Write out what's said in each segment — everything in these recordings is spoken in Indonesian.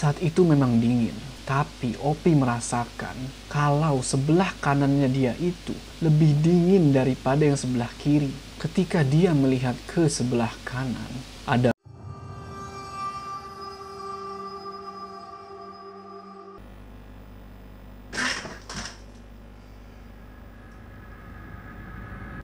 Saat itu memang dingin, tapi Opi merasakan kalau sebelah kanannya dia itu lebih dingin daripada yang sebelah kiri. Ketika dia melihat ke sebelah kanan, ada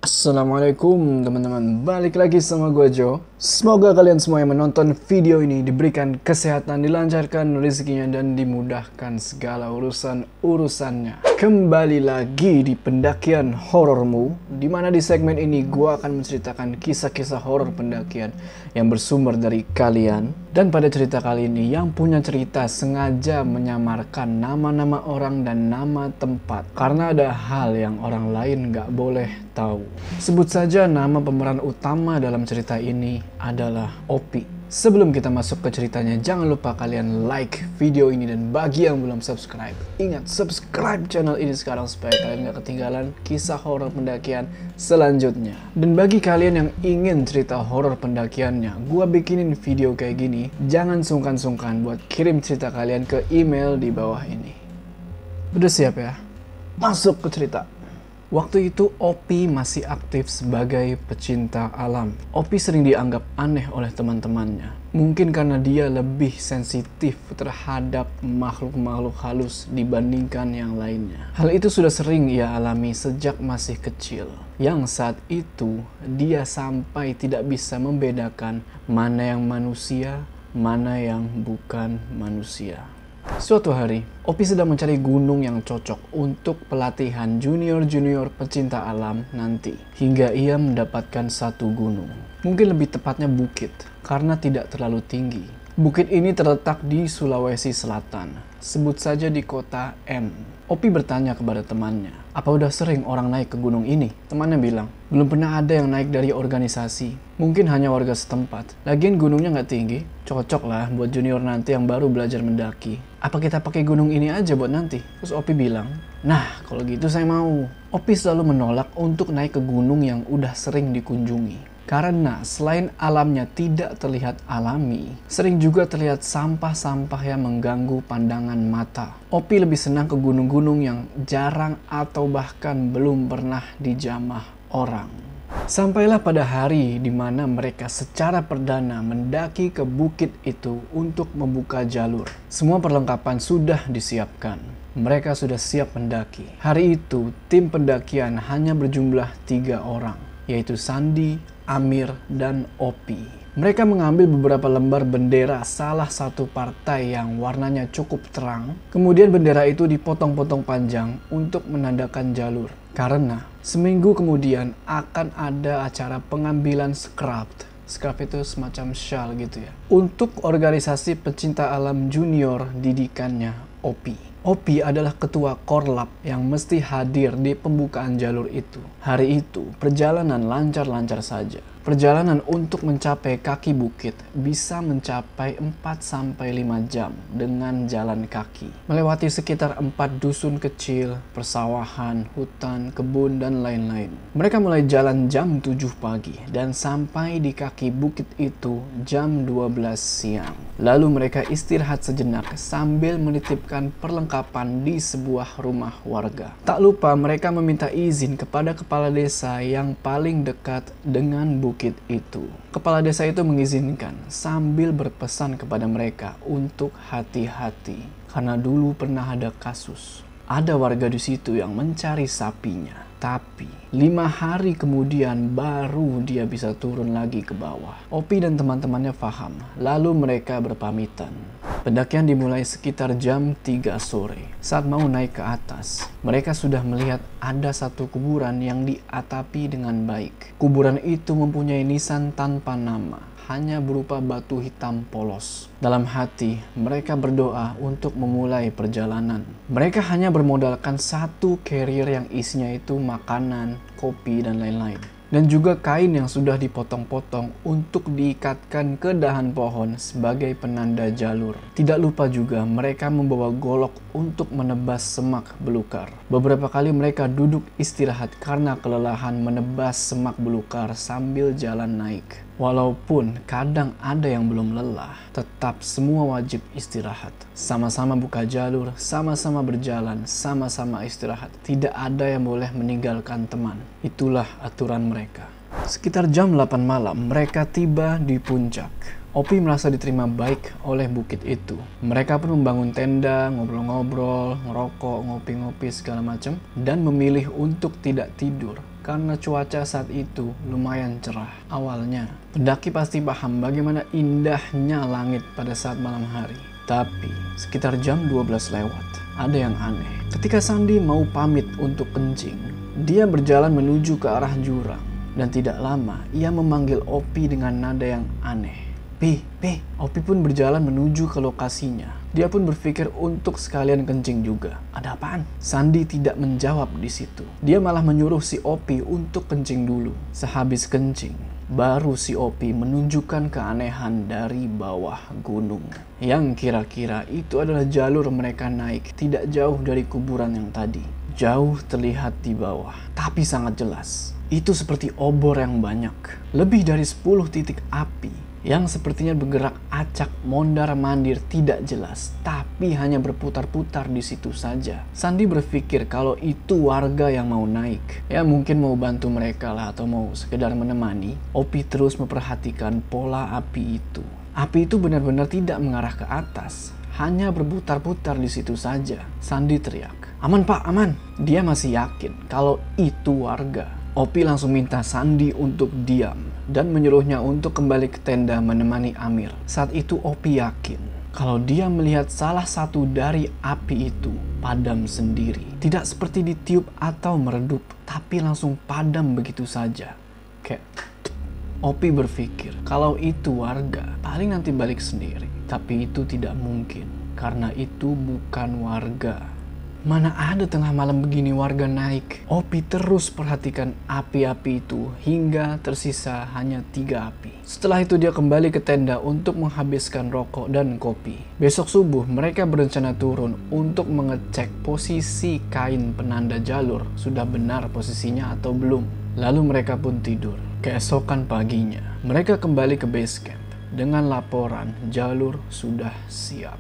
Assalamualaikum teman-teman, balik lagi sama gue Jo. Semoga kalian semua yang menonton video ini diberikan kesehatan, dilancarkan rezekinya, dan dimudahkan segala urusan-urusannya. Kembali lagi di pendakian horormu, dimana di segmen ini gue akan menceritakan kisah-kisah horor pendakian yang bersumber dari kalian. Dan pada cerita kali ini, yang punya cerita sengaja menyamarkan nama-nama orang dan nama tempat, karena ada hal yang orang lain gak boleh tahu. Sebut saja nama pemeran utama dalam cerita ini adalah Opi. Sebelum kita masuk ke ceritanya, jangan lupa kalian like video ini, dan bagi yang belum subscribe, ingat subscribe channel ini sekarang supaya kalian gak ketinggalan kisah horor pendakian selanjutnya. Dan bagi kalian yang ingin cerita horor pendakiannya gua bikinin video kayak gini, jangan sungkan-sungkan buat kirim cerita kalian ke email di bawah ini. Udah siap ya? Masuk ke cerita. Waktu itu Opi masih aktif sebagai pecinta alam. Opi sering dianggap aneh oleh teman-temannya. Mungkin karena dia lebih sensitif terhadap makhluk-makhluk halus dibandingkan yang lainnya. Hal itu sudah sering ia alami sejak masih kecil, yang saat itu dia sampai tidak bisa membedakan mana yang manusia, mana yang bukan manusia. Suatu hari, Opi sedang mencari gunung yang cocok untuk pelatihan junior-junior pecinta alam nanti, hingga ia mendapatkan satu gunung. Mungkin lebih tepatnya bukit, karena tidak terlalu tinggi. Bukit ini terletak di Sulawesi Selatan, sebut saja di kota M. Opi bertanya kepada temannya, "Apa udah sering orang naik ke gunung ini?" Temannya bilang, "Belum pernah ada yang naik dari organisasi, mungkin hanya warga setempat. Lagian gunungnya nggak tinggi, cocok lah buat junior nanti yang baru belajar mendaki. Apa kita pakai gunung ini aja buat nanti?" Terus Opi bilang, "Nah, kalau gitu saya mau." Opi selalu menolak untuk naik ke gunung yang udah sering dikunjungi, karena selain alamnya tidak terlihat alami, sering juga terlihat sampah-sampah yang mengganggu pandangan mata. Opi lebih senang ke gunung-gunung yang jarang atau bahkan belum pernah dijamah orang. Sampailah pada hari di mana mereka secara perdana mendaki ke bukit itu untuk membuka jalur. Semua perlengkapan sudah disiapkan. Mereka sudah siap mendaki. Hari itu tim pendakian hanya berjumlah 3 orang, yaitu Sandi, Amir, dan Opi. Mereka mengambil beberapa lembar bendera salah satu partai yang warnanya cukup terang. Kemudian bendera itu dipotong-potong panjang untuk menandakan jalur, karena seminggu kemudian akan ada acara pengambilan scrap. Scrap itu semacam shawl gitu ya, untuk organisasi pecinta alam junior didikannya Opi. Opi adalah ketua Korlap yang mesti hadir di pembukaan jalur itu. Hari itu, perjalanan lancar-lancar saja. Perjalanan untuk mencapai kaki bukit bisa mencapai 4-5 jam dengan jalan kaki. Melewati sekitar 4 dusun kecil, persawahan, hutan, kebun, dan lain-lain. Mereka mulai jalan jam 7 pagi dan sampai di kaki bukit itu jam 12 siang. Lalu mereka istirahat sejenak sambil menitipkan perlengkapan di sebuah rumah warga. Tak lupa mereka meminta izin kepada kepala desa yang paling dekat dengan bukit itu. Kepala desa itu mengizinkan sambil berpesan kepada mereka untuk hati-hati, karena dulu pernah ada kasus. Ada warga di situ yang mencari sapinya, tapi 5 hari kemudian baru dia bisa turun lagi ke bawah. Opi dan teman-temannya paham, lalu mereka berpamitan. Pendakian dimulai sekitar jam 3 sore. Saat mau naik ke atas, mereka sudah melihat ada satu kuburan yang diatapi dengan baik. Kuburan itu mempunyai nisan tanpa nama, hanya berupa batu hitam polos. Dalam hati, mereka berdoa untuk memulai perjalanan. Mereka hanya bermodalkan satu carrier yang isinya itu makanan, kopi, dan lain-lain. Dan juga kain yang sudah dipotong-potong untuk diikatkan ke dahan pohon sebagai penanda jalur. Tidak lupa juga mereka membawa golok untuk menebas semak belukar. Beberapa kali mereka duduk istirahat karena kelelahan menebas semak belukar sambil jalan naik. Walaupun kadang ada yang belum lelah, tetap semua wajib istirahat. Sama-sama buka jalur, sama-sama berjalan, sama-sama istirahat. Tidak ada yang boleh meninggalkan teman. Itulah aturan mereka. Sekitar jam 8 malam, mereka tiba di puncak. Opi merasa diterima baik oleh bukit itu. Mereka pun membangun tenda, ngobrol-ngobrol, ngerokok, ngopi-ngopi, segala macam. Dan memilih untuk tidak tidur. Karena cuaca saat itu lumayan cerah. Awalnya, pendaki pasti paham bagaimana indahnya langit pada saat malam hari. Tapi, sekitar jam 12 lewat, ada yang aneh. Ketika Sandi mau pamit untuk kencing, dia berjalan menuju ke arah jurang. Dan tidak lama, ia memanggil Opi dengan nada yang aneh. Pi. Opi pun berjalan menuju ke lokasinya. Dia pun berpikir untuk sekalian kencing juga. Ada apaan? Sandi tidak menjawab di situ. Dia malah menyuruh si Opi untuk kencing dulu. Sehabis kencing, baru si Opi menunjukkan keanehan dari bawah gunung. Yang kira-kira itu adalah jalur mereka naik tidak jauh dari kuburan yang tadi. Jauh terlihat di bawah, tapi sangat jelas. Itu seperti obor yang banyak. Lebih dari 10 titik api. Yang sepertinya bergerak acak mondar-mandir tidak jelas, tapi hanya berputar-putar di situ saja. Sandi berpikir kalau itu warga yang mau naik. Ya mungkin mau bantu mereka lah atau mau sekedar menemani. Opi terus memperhatikan pola api itu. Api itu benar-benar tidak mengarah ke atas, hanya berputar-putar di situ saja. Sandi teriak, "Aman Pak, aman." Dia masih yakin kalau itu warga. Opi langsung minta Sandi untuk diam. Dan menyuruhnya untuk kembali ke tenda menemani Amir. Saat itu Opi yakin kalau dia melihat salah satu dari api itu padam sendiri. Tidak seperti ditiup atau meredup, tapi langsung padam begitu saja. Kayak Opi berpikir kalau itu warga paling nanti balik sendiri. Tapi itu tidak mungkin karena itu bukan warga. Mana ada tengah malam begini warga naik. Opi terus perhatikan api-api itu hingga tersisa hanya 3 api. Setelah itu dia kembali ke tenda untuk menghabiskan rokok dan kopi. Besok subuh mereka berencana turun untuk mengecek posisi kain penanda jalur. Sudah benar posisinya atau belum. Lalu mereka pun tidur. Keesokan paginya mereka kembali ke base camp dengan laporan jalur sudah siap.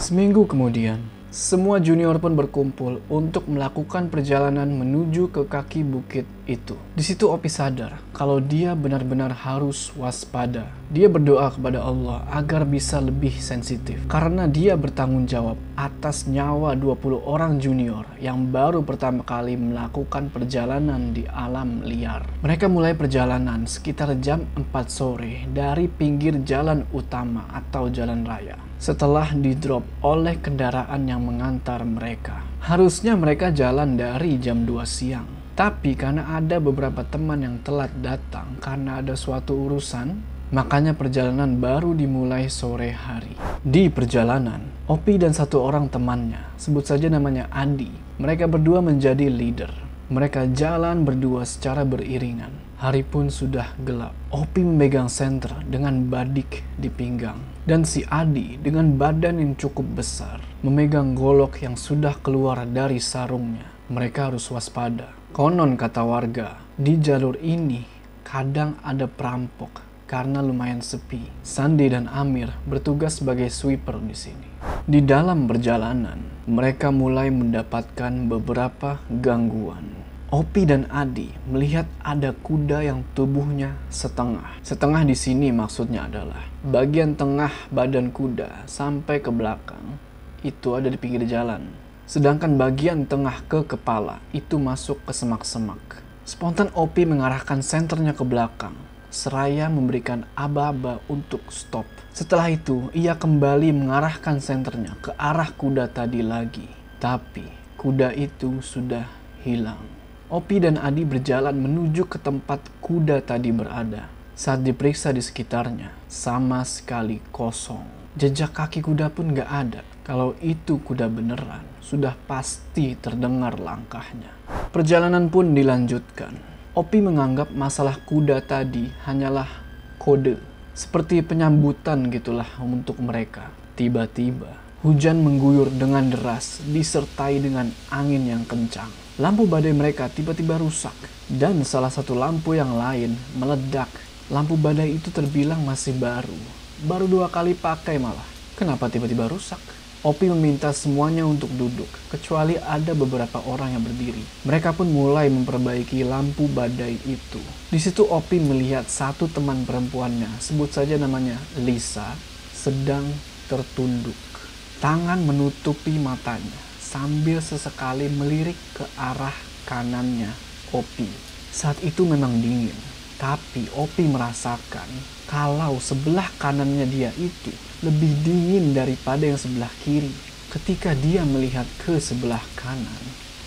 Seminggu kemudian. Semua junior pun berkumpul untuk melakukan perjalanan menuju ke kaki bukit itu. Di situ Opi sadar kalau dia benar-benar harus waspada. Dia berdoa kepada Allah agar bisa lebih sensitif. Karena dia bertanggung jawab atas nyawa 20 orang junior yang baru pertama kali melakukan perjalanan di alam liar. Mereka mulai perjalanan sekitar jam 4 sore dari pinggir jalan utama atau jalan raya. Setelah di-drop oleh kendaraan yang mengantar mereka. Harusnya mereka jalan dari jam 2 siang. Tapi karena ada beberapa teman yang telat datang karena ada suatu urusan, makanya perjalanan baru dimulai sore hari. Di perjalanan, Opi dan satu orang temannya, sebut saja namanya Adi, mereka berdua menjadi leader. Mereka jalan berdua secara beriringan. Hari pun sudah gelap. Opi memegang senter dengan badik di pinggang. Dan si Adi dengan badan yang cukup besar memegang golok yang sudah keluar dari sarungnya. Mereka harus waspada. Konon kata warga, di jalur ini kadang ada perampok karena lumayan sepi. Sandi dan Amir bertugas sebagai sweeper di sini. Di dalam perjalanan, mereka mulai mendapatkan beberapa gangguan. Opi dan Adi melihat ada kuda yang tubuhnya setengah. Setengah di sini maksudnya adalah bagian tengah badan kuda sampai ke belakang itu ada di pinggir jalan. Sedangkan bagian tengah ke kepala itu masuk ke semak-semak. Spontan Opi mengarahkan senternya ke belakang. Seraya memberikan aba-aba untuk stop. Setelah itu, ia kembali mengarahkan senternya ke arah kuda tadi lagi. Tapi, kuda itu sudah hilang. Opi dan Adi berjalan menuju ke tempat kuda tadi berada. Saat diperiksa di sekitarnya, sama sekali kosong. Jejak kaki kuda pun gak ada. Kalau itu kuda beneran, sudah pasti terdengar langkahnya. Perjalanan pun dilanjutkan. Opi menganggap masalah kuda tadi hanyalah kode. Seperti penyambutan gitulah untuk mereka. Tiba-tiba, hujan mengguyur dengan deras disertai dengan angin yang kencang. Lampu badai mereka tiba-tiba rusak. Dan salah satu lampu yang lain meledak Lampu badai itu terbilang masih baru. Baru 2 kali pakai malah. Kenapa tiba-tiba rusak? Opi meminta semuanya untuk duduk, kecuali ada beberapa orang yang berdiri. Mereka pun mulai memperbaiki lampu badai itu. Di situ Opi melihat satu teman perempuannya, sebut saja namanya Lisa, sedang tertunduk. Tangan menutupi matanya, sambil sesekali melirik ke arah kanannya Opi. Saat itu memang dingin. Tapi Opi merasakan kalau sebelah kanannya dia itu lebih dingin daripada yang sebelah kiri. Ketika dia melihat ke sebelah kanan,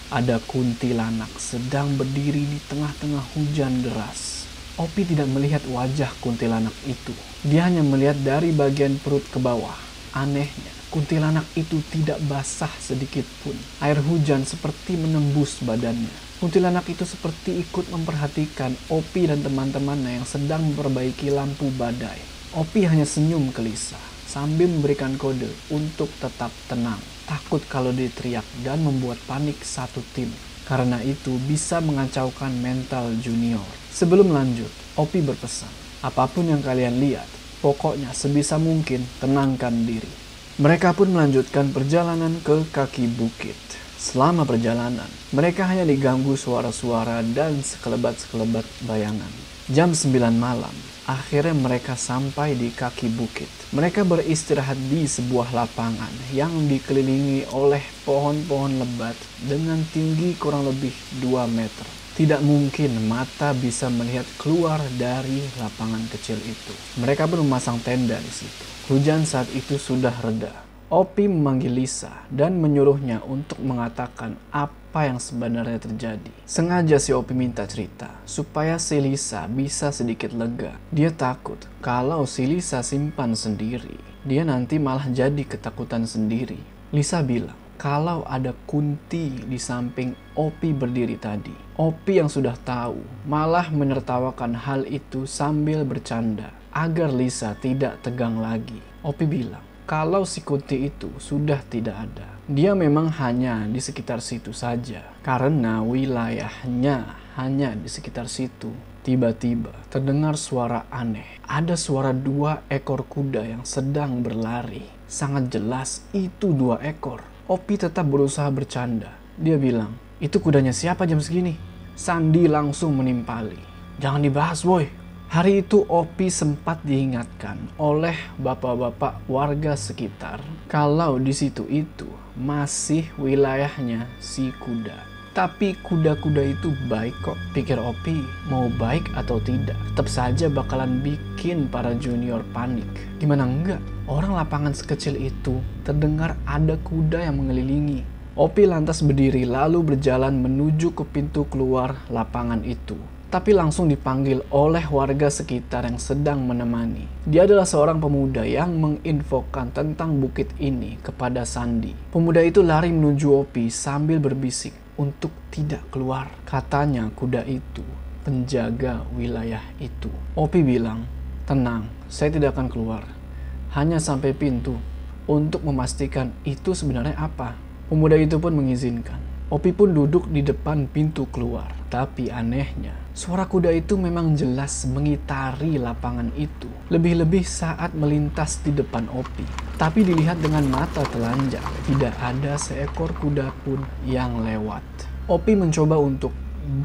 ada kuntilanak sedang berdiri di tengah-tengah hujan deras. Opi tidak melihat wajah kuntilanak itu. Dia hanya melihat dari bagian perut ke bawah. Anehnya, kuntilanak itu tidak basah sedikit pun. Air hujan seperti menembus badannya. Kuntilanak itu seperti ikut memperhatikan Opi dan teman-temannya yang sedang memperbaiki lampu badai. Opi hanya senyum ke Lisa sambil memberikan kode untuk tetap tenang. Takut kalau diteriak dan membuat panik satu tim. Karena itu bisa mengacaukan mental junior. Sebelum lanjut, Opi berpesan, apapun yang kalian lihat, pokoknya sebisa mungkin tenangkan diri. Mereka pun melanjutkan perjalanan ke kaki bukit. Selama perjalanan, mereka hanya diganggu suara-suara dan sekelebat-sekelebat bayangan. Jam 9 malam, akhirnya mereka sampai di kaki bukit. Mereka beristirahat di sebuah lapangan yang dikelilingi oleh pohon-pohon lebat dengan tinggi kurang lebih 2 meter. Tidak mungkin mata bisa melihat keluar dari lapangan kecil itu. Mereka pun memasang tenda di situ. Hujan saat itu sudah reda. Opi memanggil Lisa dan menyuruhnya untuk mengatakan apa yang sebenarnya terjadi. Sengaja si Opi minta cerita supaya si Lisa bisa sedikit lega. Dia takut kalau si Lisa simpan sendiri, dia nanti malah jadi ketakutan sendiri. Lisa bilang kalau ada kunti di samping Opi berdiri tadi. Opi yang sudah tahu malah menertawakan hal itu sambil bercanda agar Lisa tidak tegang lagi. Opi bilang kalau si kunti itu sudah tidak ada. Dia memang hanya di sekitar situ saja. Karena wilayahnya hanya di sekitar situ. Tiba-tiba terdengar suara aneh. Ada suara 2 ekor kuda yang sedang berlari. Sangat jelas itu 2 ekor. Opi tetap berusaha bercanda. Dia bilang, itu kudanya siapa jam segini? Sandi langsung menimpali. Jangan dibahas woy. Hari itu Opi sempat diingatkan oleh bapak-bapak warga sekitar kalau di situ itu masih wilayahnya si kuda. Tapi kuda-kuda itu baik kok, pikir Opi. Mau baik atau tidak, tetap saja bakalan bikin para junior panik. Gimana enggak, orang lapangan sekecil itu terdengar ada kuda yang mengelilingi. Opi lantas berdiri lalu berjalan menuju ke pintu keluar lapangan itu. Tapi langsung dipanggil oleh warga sekitar yang sedang menemani. Dia adalah seorang pemuda yang menginfokan tentang bukit ini kepada Sandi. Pemuda itu lari menuju Opi sambil berbisik untuk tidak keluar. Katanya kuda itu penjaga wilayah itu. Opi bilang, tenang, saya tidak akan keluar. Hanya sampai pintu untuk memastikan itu sebenarnya apa. Pemuda itu pun mengizinkan. Opi pun duduk di depan pintu keluar. Tapi anehnya, suara kuda itu memang jelas mengitari lapangan itu. Lebih-lebih saat melintas di depan Opi. Tapi dilihat dengan mata telanjang, tidak ada seekor kuda pun yang lewat. Opi mencoba untuk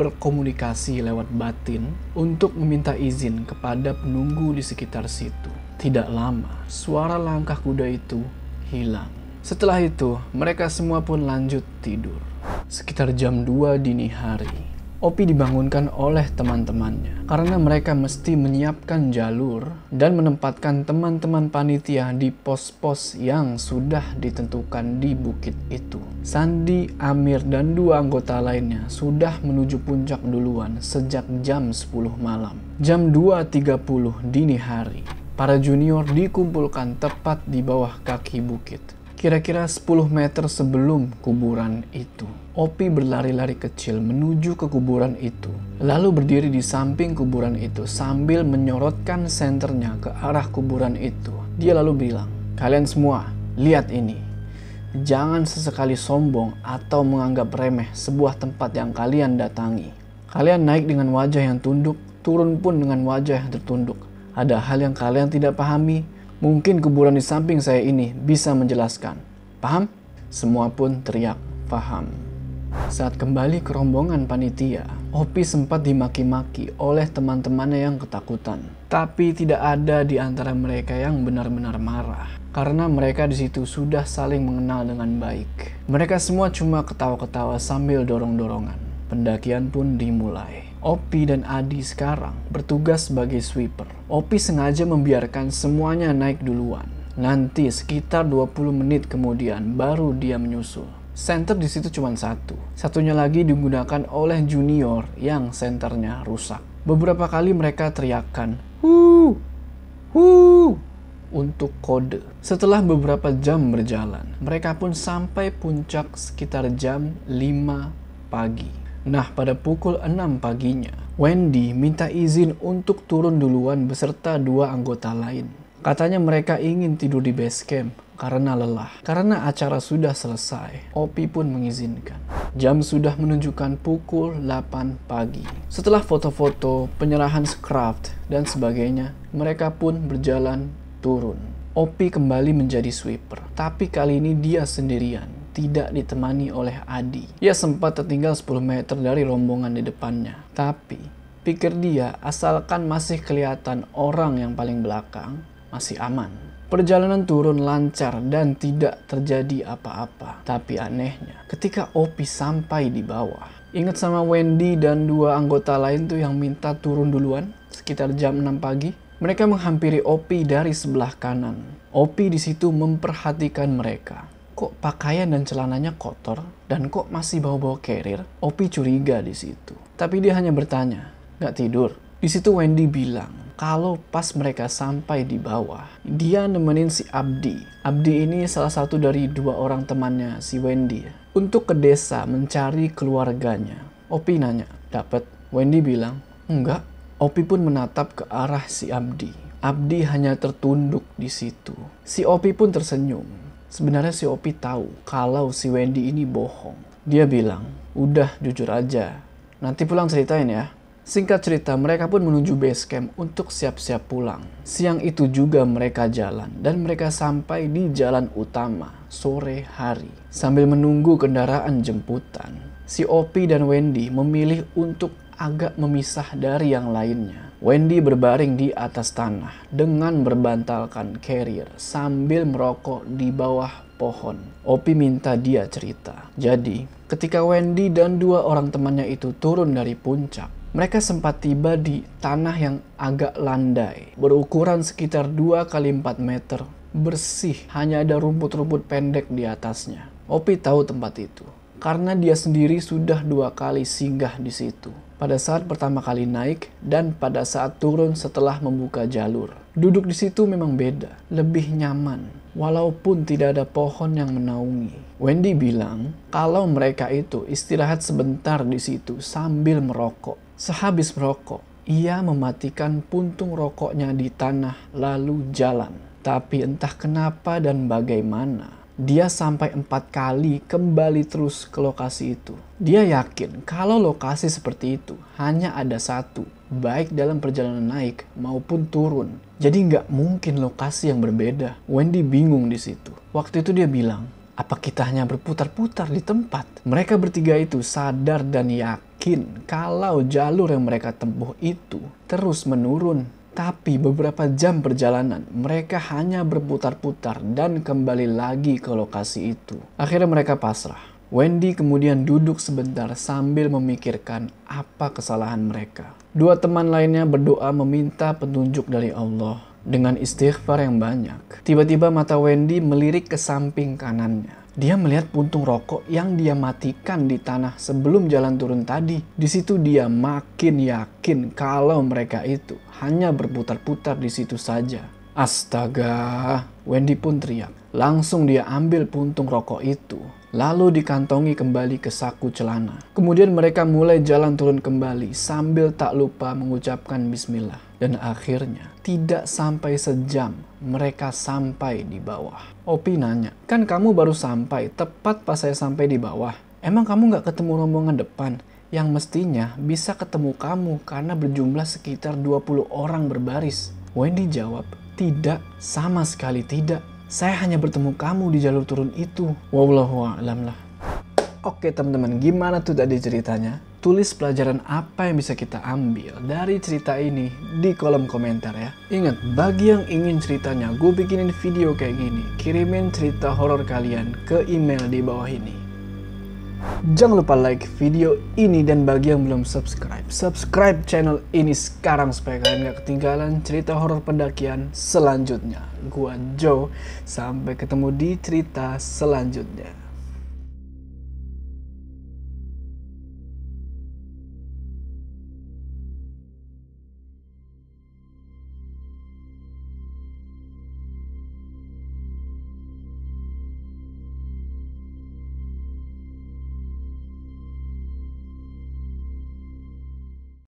berkomunikasi lewat batin untuk meminta izin kepada penunggu di sekitar situ. Tidak lama, suara langkah kuda itu hilang. Setelah itu, mereka semua pun lanjut tidur. Sekitar jam 2 dini hari, Opi dibangunkan oleh teman-temannya karena mereka mesti menyiapkan jalur dan menempatkan teman-teman panitia di pos-pos yang sudah ditentukan di bukit itu. Sandi, Amir, dan 2 anggota lainnya sudah menuju puncak duluan sejak jam 10 malam. Jam 2.30 dini hari, para junior dikumpulkan tepat di bawah kaki bukit. Kira-kira 10 meter sebelum kuburan itu, Opi berlari-lari kecil menuju ke kuburan itu. Lalu berdiri di samping kuburan itu sambil menyorotkan senternya ke arah kuburan itu. Dia lalu bilang, kalian semua, lihat ini. Jangan sesekali sombong atau menganggap remeh sebuah tempat yang kalian datangi. Kalian naik dengan wajah yang tunduk turun pun dengan wajah yang tertunduk. Ada hal yang kalian tidak pahami. Mungkin kuburan di samping saya ini bisa menjelaskan. Paham? Semua pun teriak, paham. Saat kembali ke rombongan panitia, Opi sempat dimaki-maki oleh teman-temannya yang ketakutan. Tapi tidak ada di antara mereka yang benar-benar marah. Karena mereka di situ sudah saling mengenal dengan baik. Mereka semua cuma ketawa-ketawa sambil dorong-dorongan. Pendakian pun dimulai. Opi dan Adi sekarang bertugas sebagai sweeper. Opi sengaja membiarkan semuanya naik duluan. Nanti sekitar 20 menit kemudian baru dia menyusul. Senter di situ cuma satu. Satunya lagi digunakan oleh junior yang senternya rusak. Beberapa kali mereka teriakan "Huu! Huu!" untuk kode. Setelah beberapa jam berjalan, mereka pun sampai puncak sekitar jam 5 pagi. Nah, pada pukul 6 paginya, Wendy minta izin untuk turun duluan beserta dua anggota lain. Katanya mereka ingin tidur di base camp karena lelah. Karena acara sudah selesai, Opi pun mengizinkan. Jam sudah menunjukkan pukul 8 pagi. Setelah foto-foto, penyerahan scraft, dan sebagainya, mereka pun berjalan turun. Opi kembali menjadi sweeper, tapi kali ini dia sendirian. Tidak ditemani oleh Adi. Ia sempat tertinggal 10 meter dari rombongan di depannya. Tapi, pikir dia, asalkan masih kelihatan orang yang paling belakang, masih aman. Perjalanan turun lancar dan tidak terjadi apa-apa. Tapi anehnya, ketika Opi sampai di bawah, ingat sama Wendy dan dua anggota lain tuh yang minta turun duluan, sekitar jam 6 pagi. Mereka menghampiri Opi dari sebelah kanan. Opi di situ memperhatikan mereka. Kok pakaian dan celananya kotor dan kok masih bawa-bawa carrier? Opi curiga di situ. Tapi dia hanya bertanya, "Gak tidur?" Di situ Wendy bilang, kalau pas mereka sampai di bawah, dia nemenin si Abdi. Abdi ini salah satu dari dua orang temannya si Wendy untuk ke desa mencari keluarganya. Opi nanya, "Dapat?" Wendy bilang, "Enggak." Opi pun menatap ke arah si Abdi. Abdi hanya tertunduk di situ. Si Opi pun tersenyum. Sebenarnya si Opi tahu kalau si Wendy ini bohong. Dia bilang, "Udah jujur aja. Nanti pulang ceritain ya." Singkat cerita, mereka pun menuju base camp untuk siap-siap pulang. Siang itu juga mereka jalan dan mereka sampai di jalan utama sore hari. Sambil menunggu kendaraan jemputan, si Opi dan Wendy memilih untuk agak memisah dari yang lainnya. Wendy berbaring di atas tanah dengan berbantalkan carrier sambil merokok di bawah pohon. Opi minta dia cerita. Jadi, ketika Wendy dan dua orang temannya itu turun dari puncak, mereka sempat tiba di tanah yang agak landai, berukuran sekitar 2x4 meter, bersih, hanya ada rumput-rumput pendek di atasnya. Opi tahu tempat itu karena dia sendiri sudah 2 kali singgah di situ. Pada saat pertama kali naik dan pada saat turun setelah membuka jalur. Duduk di situ memang beda, lebih nyaman, walaupun tidak ada pohon yang menaungi. Wendy bilang kalau mereka itu istirahat sebentar di situ sambil merokok. Sehabis merokok, ia mematikan puntung rokoknya di tanah lalu jalan. Tapi entah kenapa dan bagaimana, dia sampai 4 kali kembali terus ke lokasi itu. Dia yakin kalau lokasi seperti itu hanya ada satu, baik dalam perjalanan naik maupun turun. Jadi nggak mungkin lokasi yang berbeda. Wendy bingung di situ. Waktu itu dia bilang, "Apa kita hanya berputar-putar di tempat?" Mereka bertiga itu sadar dan yakin kalau jalur yang mereka tempuh itu terus menurun. Tapi beberapa jam perjalanan, mereka hanya berputar-putar dan kembali lagi ke lokasi itu. Akhirnya mereka pasrah. Wendy kemudian duduk sebentar sambil memikirkan apa kesalahan mereka. Dua teman lainnya berdoa meminta petunjuk dari Allah dengan istighfar yang banyak. Tiba-tiba mata Wendy melirik ke samping kanannya. Dia melihat puntung rokok yang dia matikan di tanah sebelum jalan turun tadi. Di situ dia makin yakin kalau mereka itu hanya berputar-putar di situ saja. Astaga, Wendy pun teriak. Langsung dia ambil puntung rokok itu, lalu dikantongi kembali ke saku celana. Kemudian mereka mulai jalan turun kembali sambil tak lupa mengucapkan bismillah. Dan akhirnya, tidak sampai sejam, mereka sampai di bawah. Opi nanya, "Kan kamu baru sampai, tepat pas saya sampai di bawah. Emang kamu nggak ketemu rombongan depan?" yang mestinya bisa ketemu kamu karena berjumlah sekitar 20 orang berbaris. Wendy jawab, tidak, sama sekali tidak. Saya hanya bertemu kamu di jalur turun itu. Wallahualam lah. Oke teman-teman, gimana tuh tadi ceritanya? Tulis pelajaran apa yang bisa kita ambil dari cerita ini di kolom komentar ya. Ingat, bagi yang ingin ceritanya, gue bikinin video kayak gini. Kirimin cerita horor kalian ke email di bawah ini. Jangan lupa like video ini, dan bagi yang belum subscribe, subscribe channel ini sekarang supaya kalian gak ketinggalan cerita horor pendakian selanjutnya. Gua Joe, sampai ketemu di cerita selanjutnya.